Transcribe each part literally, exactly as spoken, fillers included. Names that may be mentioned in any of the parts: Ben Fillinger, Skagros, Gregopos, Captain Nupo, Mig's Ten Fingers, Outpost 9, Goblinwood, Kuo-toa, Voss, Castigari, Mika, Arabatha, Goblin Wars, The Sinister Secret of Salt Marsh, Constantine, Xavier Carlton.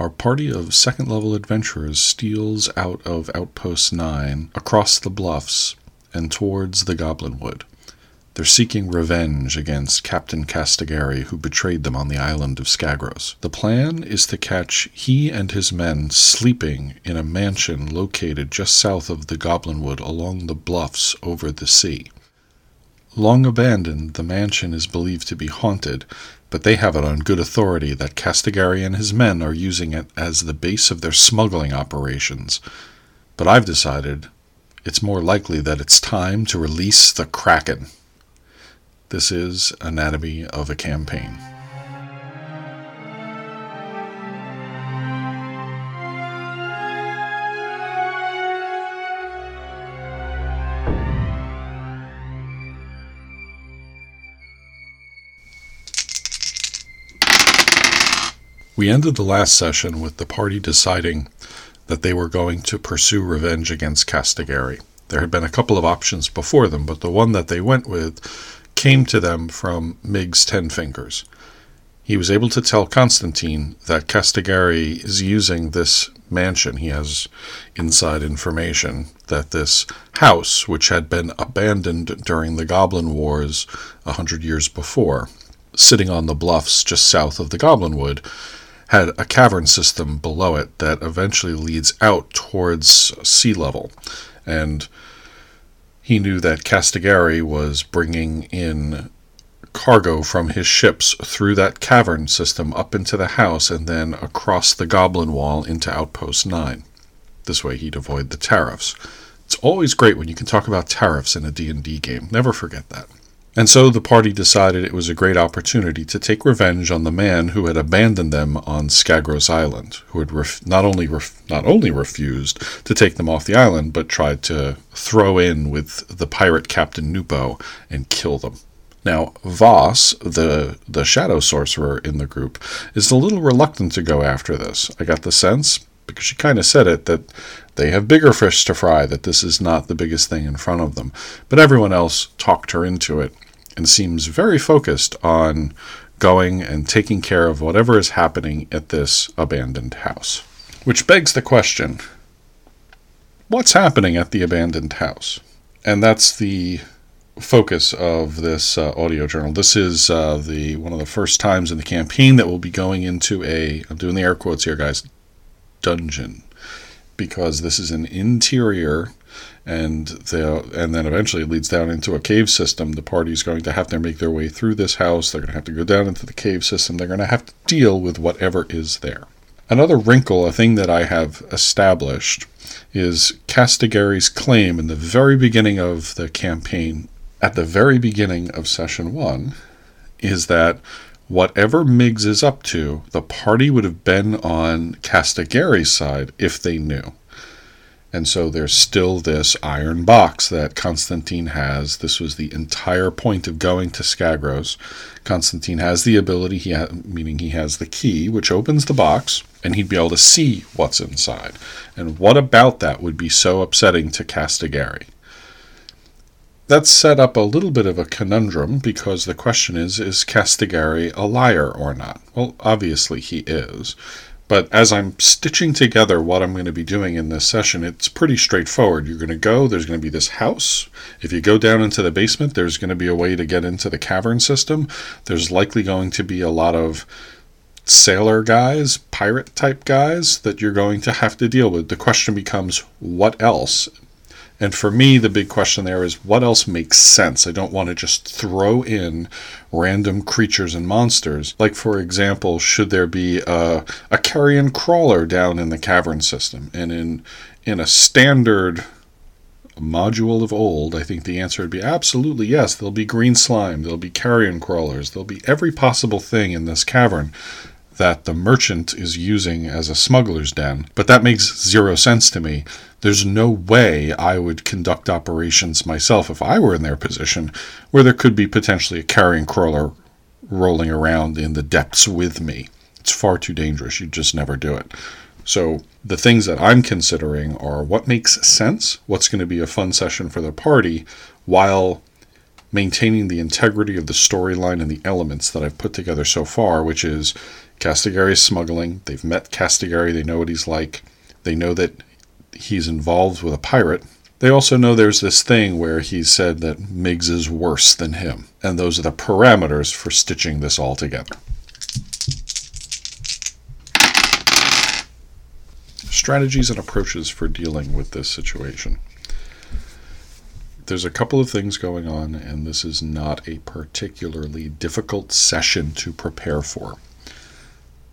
Our party of second-level adventurers steals out of Outpost nine, across the bluffs, and towards the Goblinwood. They're seeking revenge against Captain Castigari, who betrayed them on the island of Skagros. The plan is to catch he and his men sleeping in a mansion located just south of the Goblinwood along the bluffs over the sea. Long abandoned, the mansion is believed to be haunted, but they have it on good authority that Castigari and his men are using it as the base of their smuggling operations. But I've decided it's more likely that it's time to release the Kraken. This is Anatomy of a Campaign. We ended the last session with the party deciding that they were going to pursue revenge against Castigari. There had been a couple of options before them, but the one that they went with came to them from Mig's Ten Fingers. He was able to tell Constantine that Castigari is using this mansion. He has inside information that this house, which had been abandoned during the Goblin Wars a hundred years before, sitting on the bluffs just south of the Goblinwood, had a cavern system below it that eventually leads out towards sea level. And he knew that Castigari was bringing in cargo from his ships through that cavern system up into the house and then across the Goblin Wall into Outpost nine. This way he'd avoid the tariffs. It's always great when you can talk about tariffs in a D and D game. Never forget that. And so the party decided it was a great opportunity to take revenge on the man who had abandoned them on Skagros Island, who had ref- not only ref- not only refused to take them off the island, but tried to throw in with the pirate Captain Nupo and kill them. Now, Voss, the, the shadow sorcerer in the group, is a little reluctant to go after this. I got the sense, because she kind of said it, that they have bigger fish to fry, that this is not the biggest thing in front of them. But everyone else talked her into it and seems very focused on going and taking care of whatever is happening at this abandoned house. Which begs the question, what's happening at the abandoned house? And that's the focus of this uh, audio journal. This is uh, the one of the first times in the campaign that we'll be going into a, I'm doing the air quotes here, guys, dungeon, because this is an interior, and the and then eventually it leads down into a cave system. The party's going to have to make their way through this house. They're going to have to go down into the cave system. They're going to have to deal with whatever is there. Another wrinkle, a thing that I have established, is Castigari's claim in the very beginning of the campaign, at the very beginning of session one, is that whatever Miggs is up to, the party would have been on Castigari's side if they knew. And so there's still this iron box that Constantine has. This was the entire point of going to Skagros. Constantine has the ability, he ha- meaning he has the key, which opens the box, and he'd be able to see what's inside. And what about that would be so upsetting to Castigari? That's set up a little bit of a conundrum, because the question is, is Castigari a liar or not? Well, obviously he is. But as I'm stitching together what I'm going to be doing in this session, it's pretty straightforward. You're going to go, there's going to be this house. If you go down into the basement, there's going to be a way to get into the cavern system. There's likely going to be a lot of sailor guys, pirate type guys that you're going to have to deal with. The question becomes, what else? And for me, the big question there is, what else makes sense? I don't want to just throw in random creatures and monsters. Like, for example, should there be a, a carrion crawler down in the cavern system? And in in a standard module of old, I think the answer would be absolutely yes. There'll be green slime. There'll be carrion crawlers. There'll be every possible thing in this cavern that the merchant is using as a smuggler's den. But that makes zero sense to me. There's no way I would conduct operations myself if I were in their position, where there could be potentially a carrion crawler rolling around in the depths with me. It's far too dangerous. You'd just never do it. So the things that I'm considering are what makes sense, what's going to be a fun session for the party, while maintaining the integrity of the storyline and the elements that I've put together so far, which is Castigari's smuggling. They've met Castigari. They know what he's like. They know that he's involved with a pirate. They also know there's this thing where he said that Mig's is worse than him. And those are the parameters for stitching this all together. Strategies and approaches for dealing with this situation. There's a couple of things going on, and this is not a particularly difficult session to prepare for.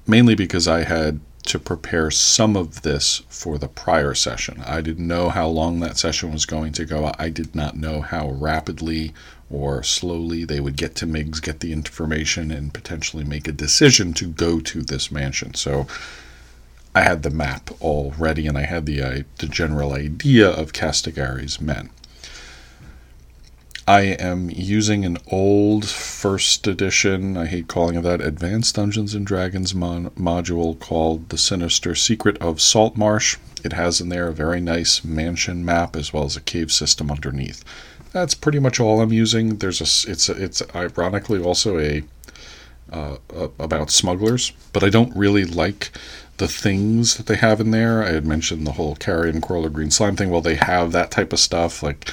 Mainly because I had to prepare some of this for the prior session. I didn't know how long that session was going to go. I did not know how rapidly or slowly they would get to Mig's, get the information, and potentially make a decision to go to this mansion. So I had the map all ready, and I had the, uh, the general idea of Castigari's men. I am using an old first edition, I hate calling it that, Advanced Dungeons and Dragons mon- module called The Sinister Secret of Salt Marsh. It has in there a very nice mansion map as well as a cave system underneath. That's pretty much all I'm using. There's a, it's a, it's ironically also a, uh, a about smugglers, but I don't really like the things that they have in there. I had mentioned the whole carrion, coral, or green slime thing. Well, they have that type of stuff like.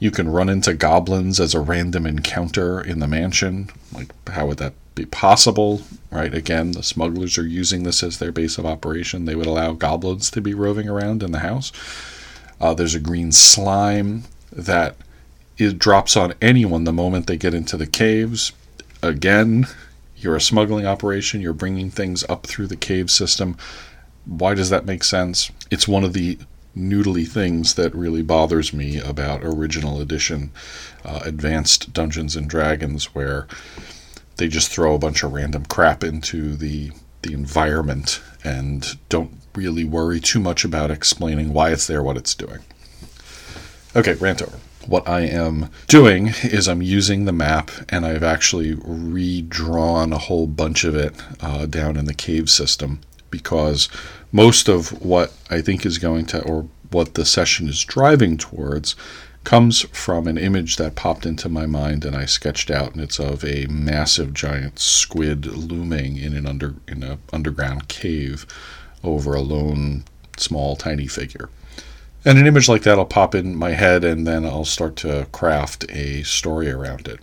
You can run into goblins as a random encounter in the mansion. Like, how would that be possible? Right? Again, the smugglers are using this as their base of operation. They would allow goblins to be roving around in the house. Uh, there's a green slime that it drops on anyone the moment they get into the caves. Again, you're a smuggling operation. You're bringing things up through the cave system. Why does that make sense? It's one of the noodly things that really bothers me about original edition uh, Advanced Dungeons and Dragons, where they just throw a bunch of random crap into the the environment and don't really worry too much about explaining why it's there, what it's doing. Okay, rant over. What I am doing is I'm using the map, and I've actually redrawn a whole bunch of it uh, down in the cave system, because most of what I think is going to, or what the session is driving towards, comes from an image that popped into my mind and I sketched out, and it's of a massive giant squid looming in an under in a underground cave over a lone, small, tiny figure. And an image like that will pop in my head, and then I'll start to craft a story around it.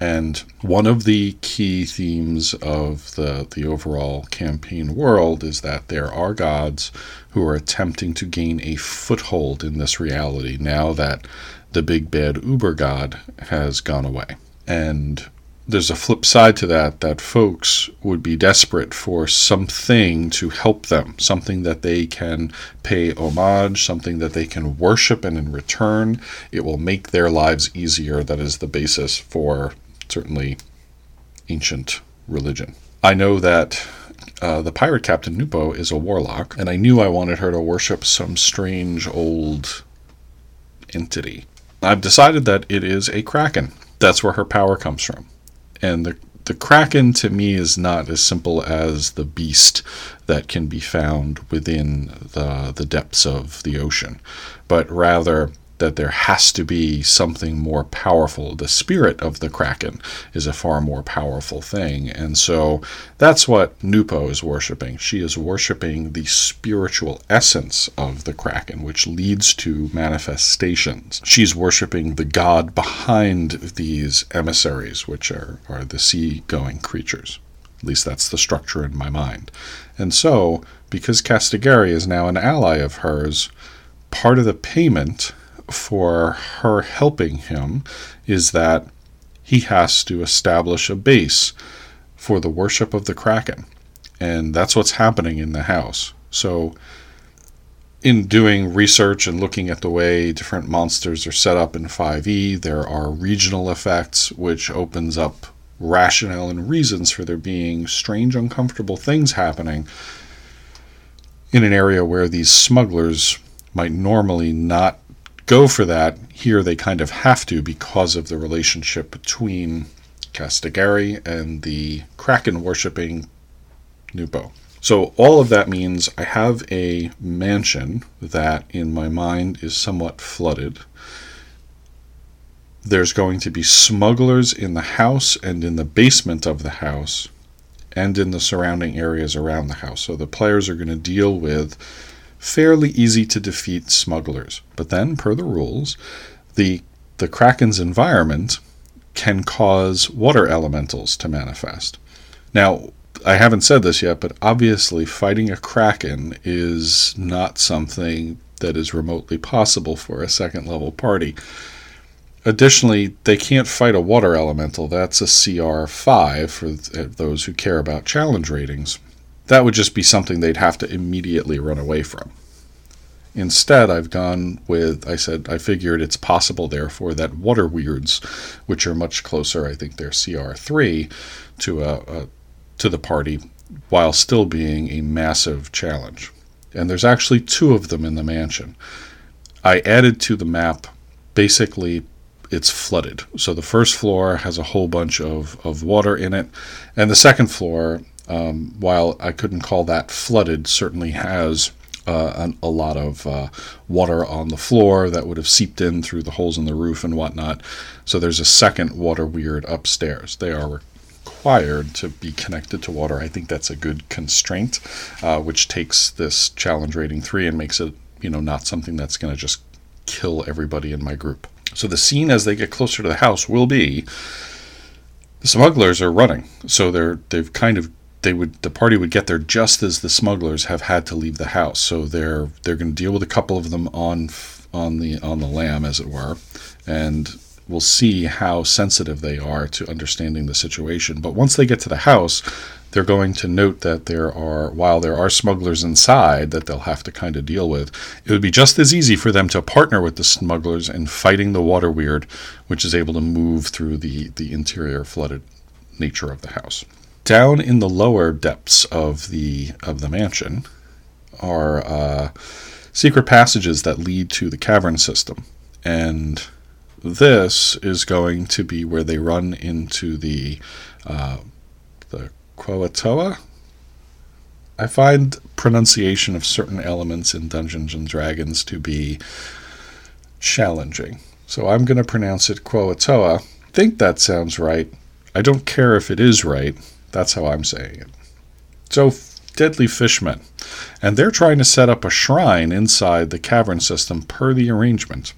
And one of the key themes of the, the overall campaign world is that there are gods who are attempting to gain a foothold in this reality now that the big bad Uber god has gone away. And there's a flip side to that, that folks would be desperate for something to help them, something that they can pay homage, something that they can worship, and in return, it will make their lives easier. That is the basis for certainly ancient religion. I know that uh, the pirate Captain Nupo is a warlock, and I knew I wanted her to worship some strange old entity. I've decided that it is a kraken. That's where her power comes from. And the the kraken to me is not as simple as the beast that can be found within the the depths of the ocean, but rather that there has to be something more powerful. The spirit of the kraken is a far more powerful thing. And so that's what Nupo is worshiping. She is worshiping the spiritual essence of the kraken, which leads to manifestations. She's worshiping the god behind these emissaries, which are, are the sea-going creatures. At least that's the structure in my mind. And so, because Castigari is now an ally of hers, part of the payment for her helping him is that he has to establish a base for the worship of the kraken, and that's what's happening in the house. So in doing research and looking at the way different monsters are set up in five e, there are regional effects, which opens up rationale and reasons for there being strange, uncomfortable things happening in an area where these smugglers might normally not go for that. Here they kind of have to, because of the relationship between Castigari and the kraken worshipping Nupo. So all of that means I have a mansion that in my mind is somewhat flooded. There's going to be smugglers in the house and in the basement of the house, and in the surrounding areas around the house. So the players are going to deal with fairly easy to defeat smugglers. But then, per the rules, the the Kraken's environment can cause water elementals to manifest. Now, I haven't said this yet, but obviously fighting a Kraken is not something that is remotely possible for a second level party. Additionally, they can't fight a water elemental. That's a C R five for th- those who care about challenge ratings. That would just be something they'd have to immediately run away from. Instead, I've gone with, I said, I figured it's possible, therefore, that water weirds, which are much closer, I think they're C R three, to a, a to the party, while still being a massive challenge. And there's actually two of them in the mansion. I added to the map, basically, it's flooded. So the first floor has a whole bunch of, of water in it, and the second floor, um, while I couldn't call that flooded, certainly has uh, an, a lot of uh, water on the floor that would have seeped in through the holes in the roof and whatnot. So there's a second water weird upstairs. They are required to be connected to water. I think that's a good constraint, uh, which takes this challenge rating three and makes it, you know, not something that's going to just kill everybody in my group. So the scene as they get closer to the house will be the smugglers are running. So they're they've kind of they would the party would get there just as the smugglers have had to leave the house. So they're they're going to deal with a couple of them on on the on the lam, as it were, and we'll see how sensitive they are to understanding the situation. But once they get to the house, they're going to note that there are, while there are smugglers inside that they'll have to kind of deal with, it would be just as easy for them to partner with the smugglers in fighting the water weird, which is able to move through the, the interior flooded nature of the house. Down in the lower depths of the of the mansion are uh, secret passages that lead to the cavern system. And this is going to be where they run into the uh, the Kuo-toa. I find pronunciation of certain elements in Dungeons and Dragons to be challenging, so I'm going to pronounce it Kuo-toa. I think that sounds right. I don't care if it is right. That's how I'm saying it. So, deadly fishmen, and they're trying to set up a shrine inside the cavern system per the arrangement.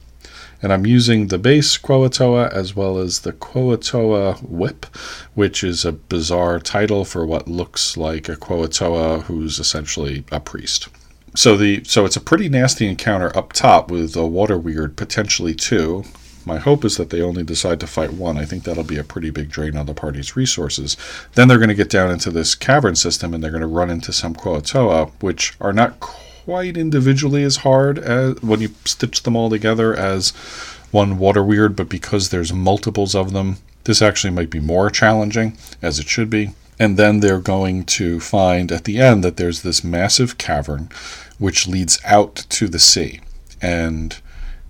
And I'm using the base Kuo-toa as well as the Kuo-toa whip, which is a bizarre title for what looks like a Kuo-toa who's essentially a priest. So the so it's a pretty nasty encounter up top with a water weird, potentially two. My hope is that they only decide to fight one. I think that'll be a pretty big drain on the party's resources. Then they're going to get down into this cavern system, and they're going to run into some Kuo-toa, which are not quite individually as hard as when you stitch them all together as one water weird, but because there's multiples of them, this actually might be more challenging, as it should be. And then they're going to find at the end that there's this massive cavern which leads out to the sea, and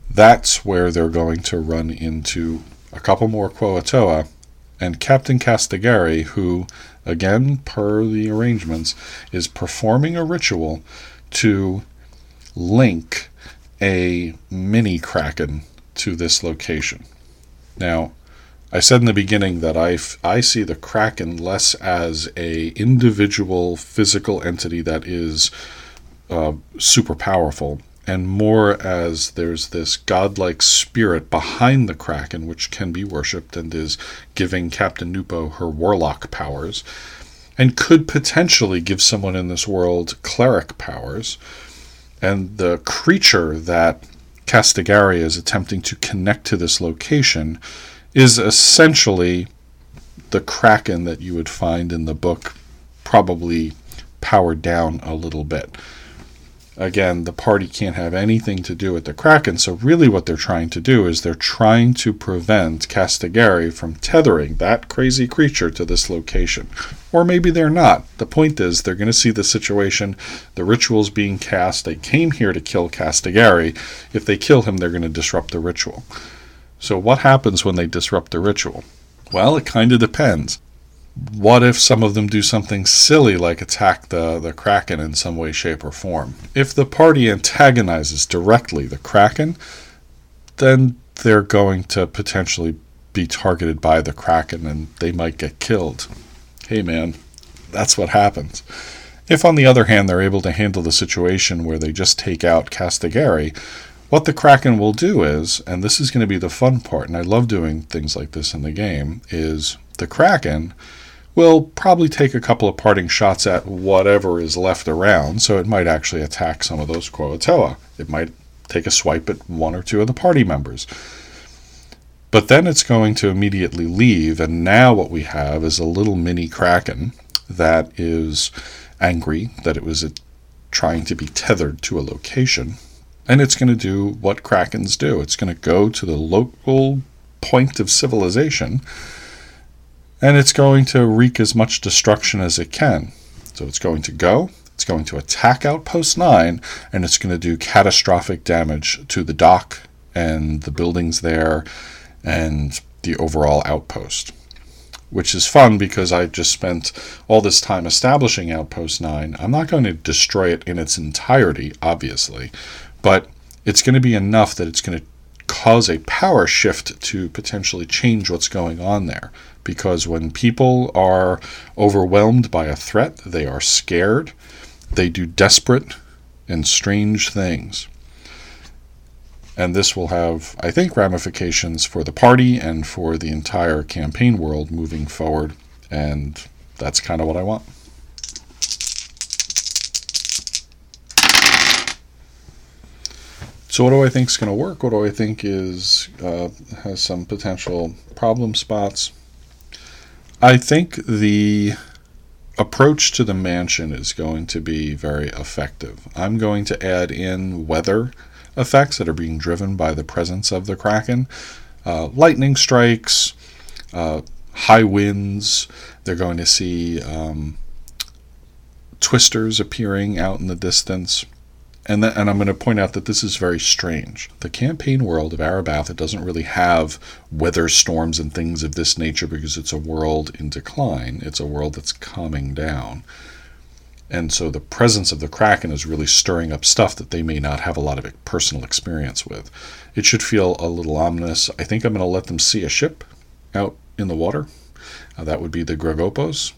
that's where they're going to run into a couple more Kuo-toa and Captain Castigari, who, again per the arrangements, is performing a ritual to link a mini Kraken to this location. Now, I said in the beginning that I, f- I see the Kraken less as a individual physical entity that is uh, super powerful, and more as there's this godlike spirit behind the Kraken, which can be worshipped and is giving Captain Nupo her warlock powers, and could potentially give someone in this world cleric powers. And the creature that Castigari is attempting to connect to this location is essentially the Kraken that you would find in the book, probably powered down a little bit. Again, the party can't have anything to do with the Kraken, so really what they're trying to do is they're trying to prevent Castigari from tethering that crazy creature to this location. Or maybe they're not. The point is, they're going to see the situation, the ritual's being cast, they came here to kill Castigari. If they kill him, they're going to disrupt the ritual. So what happens when they disrupt the ritual? Well, it kind of depends. What if some of them do something silly like attack the, the Kraken in some way, shape, or form? If the party antagonizes directly the Kraken, then they're going to potentially be targeted by the Kraken and they might get killed. Hey man, that's what happens. If, on the other hand, they're able to handle the situation where they just take out Castigari, what the Kraken will do is, and this is going to be the fun part, and I love doing things like this in the game, is the Kraken will probably take a couple of parting shots at whatever is left around, so it might actually attack some of those Kuo-toa. It might take a swipe at one or two of the party members. But then it's going to immediately leave, and now what we have is a little mini Kraken that is angry that it was trying to be tethered to a location. And it's going to do what Krakens do. It's going to go to the local point of civilization, and it's going to wreak as much destruction as it can. So it's going to go, it's going to attack Outpost nine, and it's going to do catastrophic damage to the dock and the buildings there and the overall outpost. Which is fun because I just spent all this time establishing Outpost nine. I'm not going to destroy it in its entirety, obviously, but it's going to be enough that it's going to cause a power shift to potentially change what's going on there. Because when people are overwhelmed by a threat, they are scared, they do desperate and strange things. And this will have, I think, ramifications for the party and for the entire campaign world moving forward. And that's kind of what I want. So what do I think is going to work? What do I think is uh, has some potential problem spots? I think the approach to the mansion is going to be very effective. I'm going to add in weather effects that are being driven by the presence of the Kraken. Uh, lightning strikes, uh, high winds. They're going to see um, twisters appearing out in the distance. And, th- and I'm going to point out that this is very strange. The campaign world of Arabatha doesn't really have weather storms and things of this nature because it's a world in decline. It's a world that's calming down. And so the presence of the Kraken is really stirring up stuff that they may not have a lot of personal experience with. It should feel a little ominous. I think I'm going to let them see a ship out in the water. Uh, that would be the Gregopos.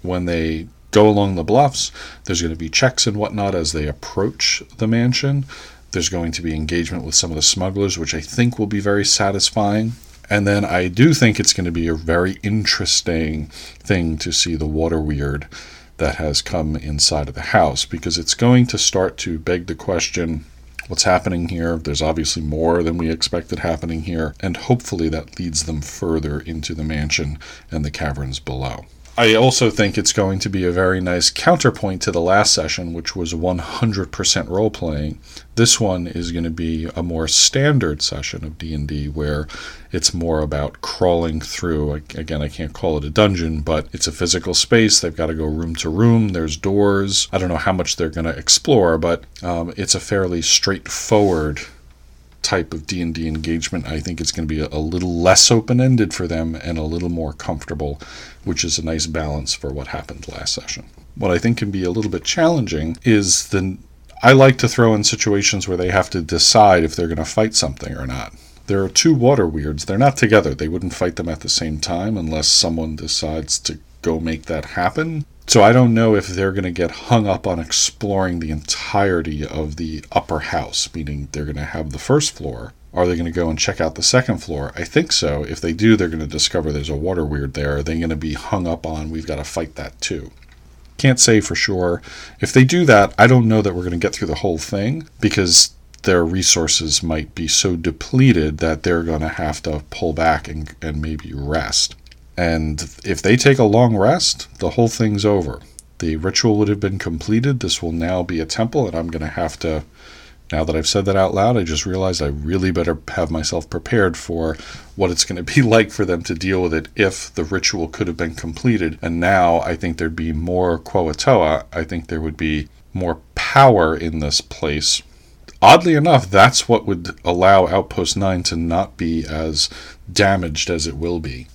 When they go along the bluffs, there's going to be checks and whatnot as they approach the mansion. There's going to be engagement with some of the smugglers, which I think will be very satisfying. And then I do think it's going to be a very interesting thing to see the water weird that has come inside of the house, because it's going to start to beg the question, what's happening here? There's obviously more than we expected happening here, and hopefully that leads them further into the mansion and the caverns below. I also think it's going to be a very nice counterpoint to the last session, which was one hundred percent role-playing. This one is going to be a more standard session of D and D, where it's more about crawling through. Again, I can't call it a dungeon, but it's a physical space. They've got to go room to room. There's doors. I don't know how much they're going to explore, but um, it's a fairly straightforward type of D and D engagement. I think it's going to be a little less open-ended for them and a little more comfortable, which is a nice balance for what happened last session. What I think can be a little bit challenging is the I like to throw in situations where they have to decide if they're going to fight something or not. There are two water weirds. They're not together. They wouldn't fight them at the same time unless someone decides to go make that happen. So I don't know if they're going to get hung up on exploring the entirety of the upper house, meaning they're going to have the first floor. Are they going to go and check out the second floor? I think so. If they do, they're going to discover there's a water weird there. Are they going to be hung up on, we've got to fight that too? Can't say for sure. If they do that, I don't know that we're going to get through the whole thing, because their resources might be so depleted that they're going to have to pull back and, and maybe rest. And if they take a long rest, the whole thing's over. The ritual would have been completed. This will now be a temple, and I'm going to have to, now that I've said that out loud, I just realized I really better have myself prepared for what it's going to be like for them to deal with it if the ritual could have been completed. And now I think there'd be more Kuo-toa. I think there would be more power in this place. Oddly enough, that's what would allow Outpost nine to not be as damaged as it will be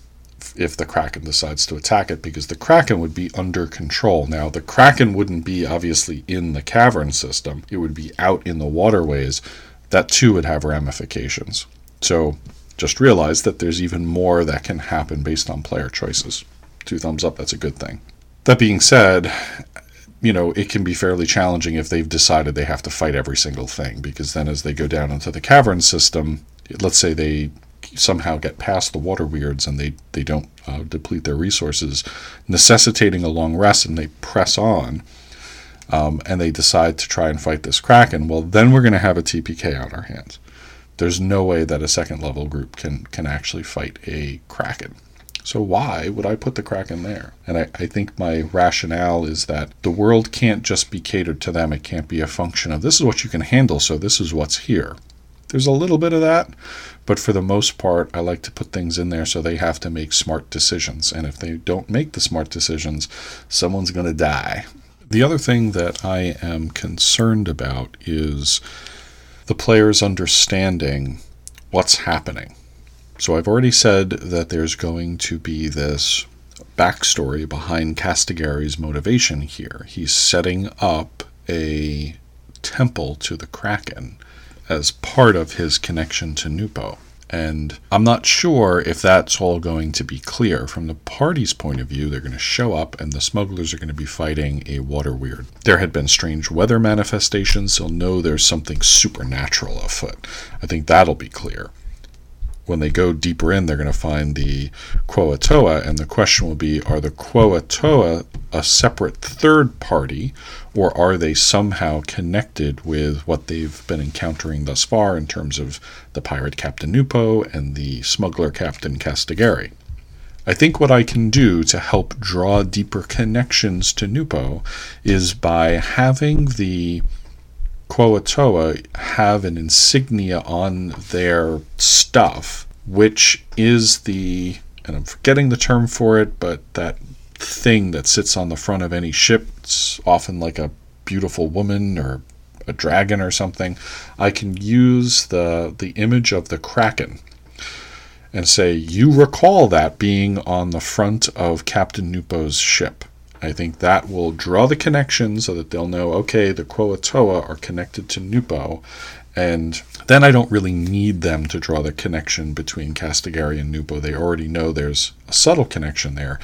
if the Kraken decides to attack it, because the Kraken would be under control. Now, the Kraken wouldn't be, obviously, in the cavern system. It would be out in the waterways. That, too, would have ramifications. So, just realize that there's even more that can happen based on player choices. Two thumbs up, that's a good thing. That being said, you know, it can be fairly challenging if they've decided they have to fight every single thing, because then as they go down into the cavern system, let's say they somehow get past the water weirds and they, they don't uh, deplete their resources, necessitating a long rest, and they press on, um, and they decide to try and fight this Kraken, well, then we're going to have a T P K on our hands. There's no way that a second level group can, can actually fight a Kraken. So why would I put the Kraken there? And I, I think my rationale is that the world can't just be catered to them. It can't be a function of, this is what you can handle, so this is what's here. There's a little bit of that, but for the most part, I like to put things in there so they have to make smart decisions. And if they don't make the smart decisions, someone's going to die. The other thing that I am concerned about is the players understanding what's happening. So I've already said that there's going to be this backstory behind Castigari's motivation here. He's setting up a temple to the Kraken as part of his connection to Nupo. And I'm not sure if that's all going to be clear. From the party's point of view, they're going to show up and the smugglers are going to be fighting a water weird. There had been strange weather manifestations. They'll know there's something supernatural afoot. I think that'll be clear. When they go deeper in, they're going to find the Kuo-toa, and the question will be, are the Kuo-toa a separate third party, or are they somehow connected with what they've been encountering thus far in terms of the pirate Captain Nupo and the smuggler Captain Castigari? I think what I can do to help draw deeper connections to Nupo is by having the Kuo-toa have an insignia on their stuff, which is the, and I'm forgetting the term for it, but that thing that sits on the front of any ship. It's often like a beautiful woman or a dragon or something. I can use the the image of the Kraken and say, you recall that being on the front of Captain Nupo's ship. I think that will draw the connection so that they'll know, okay, the Kuo-toa are connected to Nupo, and then I don't really need them to draw the connection between Castigari and Nupo. They already know there's a subtle connection there.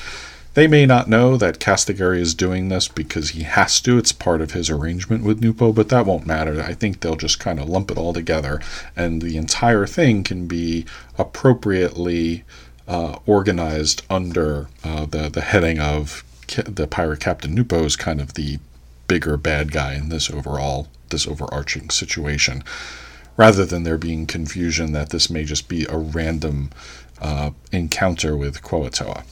They may not know that Castigari is doing this because he has to. It's part of his arrangement with Nupo, but that won't matter. I think they'll just kind of lump it all together, and the entire thing can be appropriately uh, organized under uh, the, the heading of the pirate Captain Nupo is kind of the bigger bad guy in this overall, this overarching situation, rather than there being confusion that this may just be a random uh, encounter with Kuo-toa.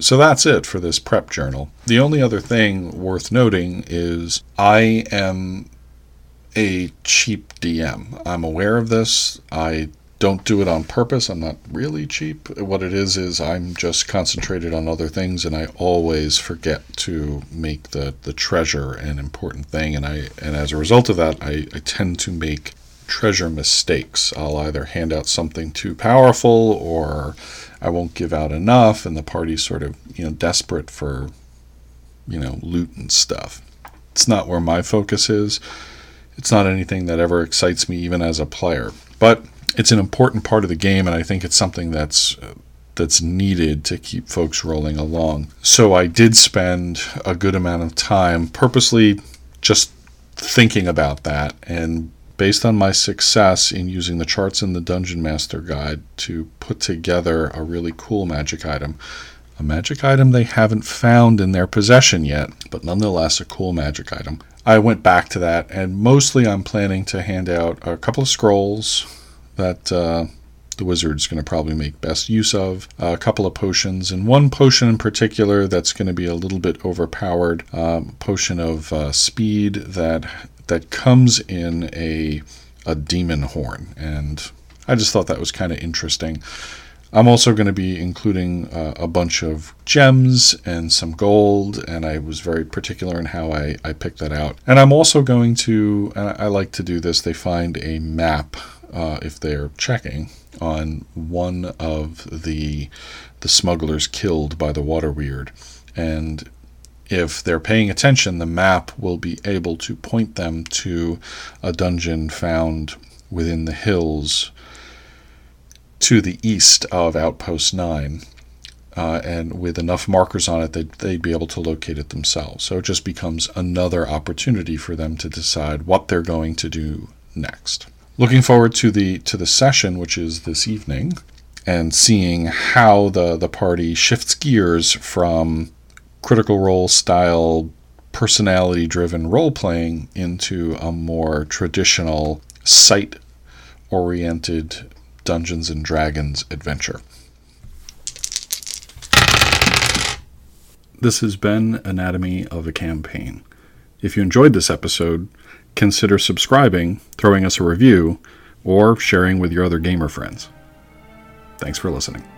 So that's it for this prep journal. The only other thing worth noting is I am a cheap D M. I'm aware of this. I don't do it on purpose. I'm not really cheap. What it is is I'm just concentrated on other things, and I always forget to make the, the treasure an important thing. And I and as a result of that, I, I tend to make treasure mistakes. I'll either hand out something too powerful, or I won't give out enough, and the party's sort of, you know, desperate for, you know, loot and stuff. It's not where my focus is. It's not anything that ever excites me, even as a player. But it's an important part of the game, and I think it's something that's that's needed to keep folks rolling along. So I did spend a good amount of time purposely just thinking about that, and based on my success in using the charts in the Dungeon Master Guide to put together a really cool magic item, a magic item they haven't found in their possession yet, but nonetheless a cool magic item, I went back to that, and mostly I'm planning to hand out a couple of scrolls that uh, the wizard's going to probably make best use of, uh, a couple of potions, and one potion in particular that's going to be a little bit overpowered, um, potion of uh, speed that that comes in a a demon horn, and I just thought that was kind of interesting. I'm also going to be including uh, a bunch of gems and some gold, and I was very particular in how I, I picked that out. And I'm also going to, and I like to do this, they find a map Uh, if they're checking on one of the the smugglers killed by the water weird, and if they're paying attention, the map will be able to point them to a dungeon found within the hills to the east of Outpost nine. uh, and with enough markers on it, they'd, they'd be able to locate it themselves. So it just becomes another opportunity for them to decide what they're going to do next. Looking forward to the to the session, which is this evening, and seeing how the, the party shifts gears from Critical Role style, personality-driven role-playing into a more traditional site-oriented Dungeons and Dragons adventure. This has been Anatomy of a Campaign. If you enjoyed this episode, consider subscribing, throwing us a review, or sharing with your other gamer friends. Thanks for listening.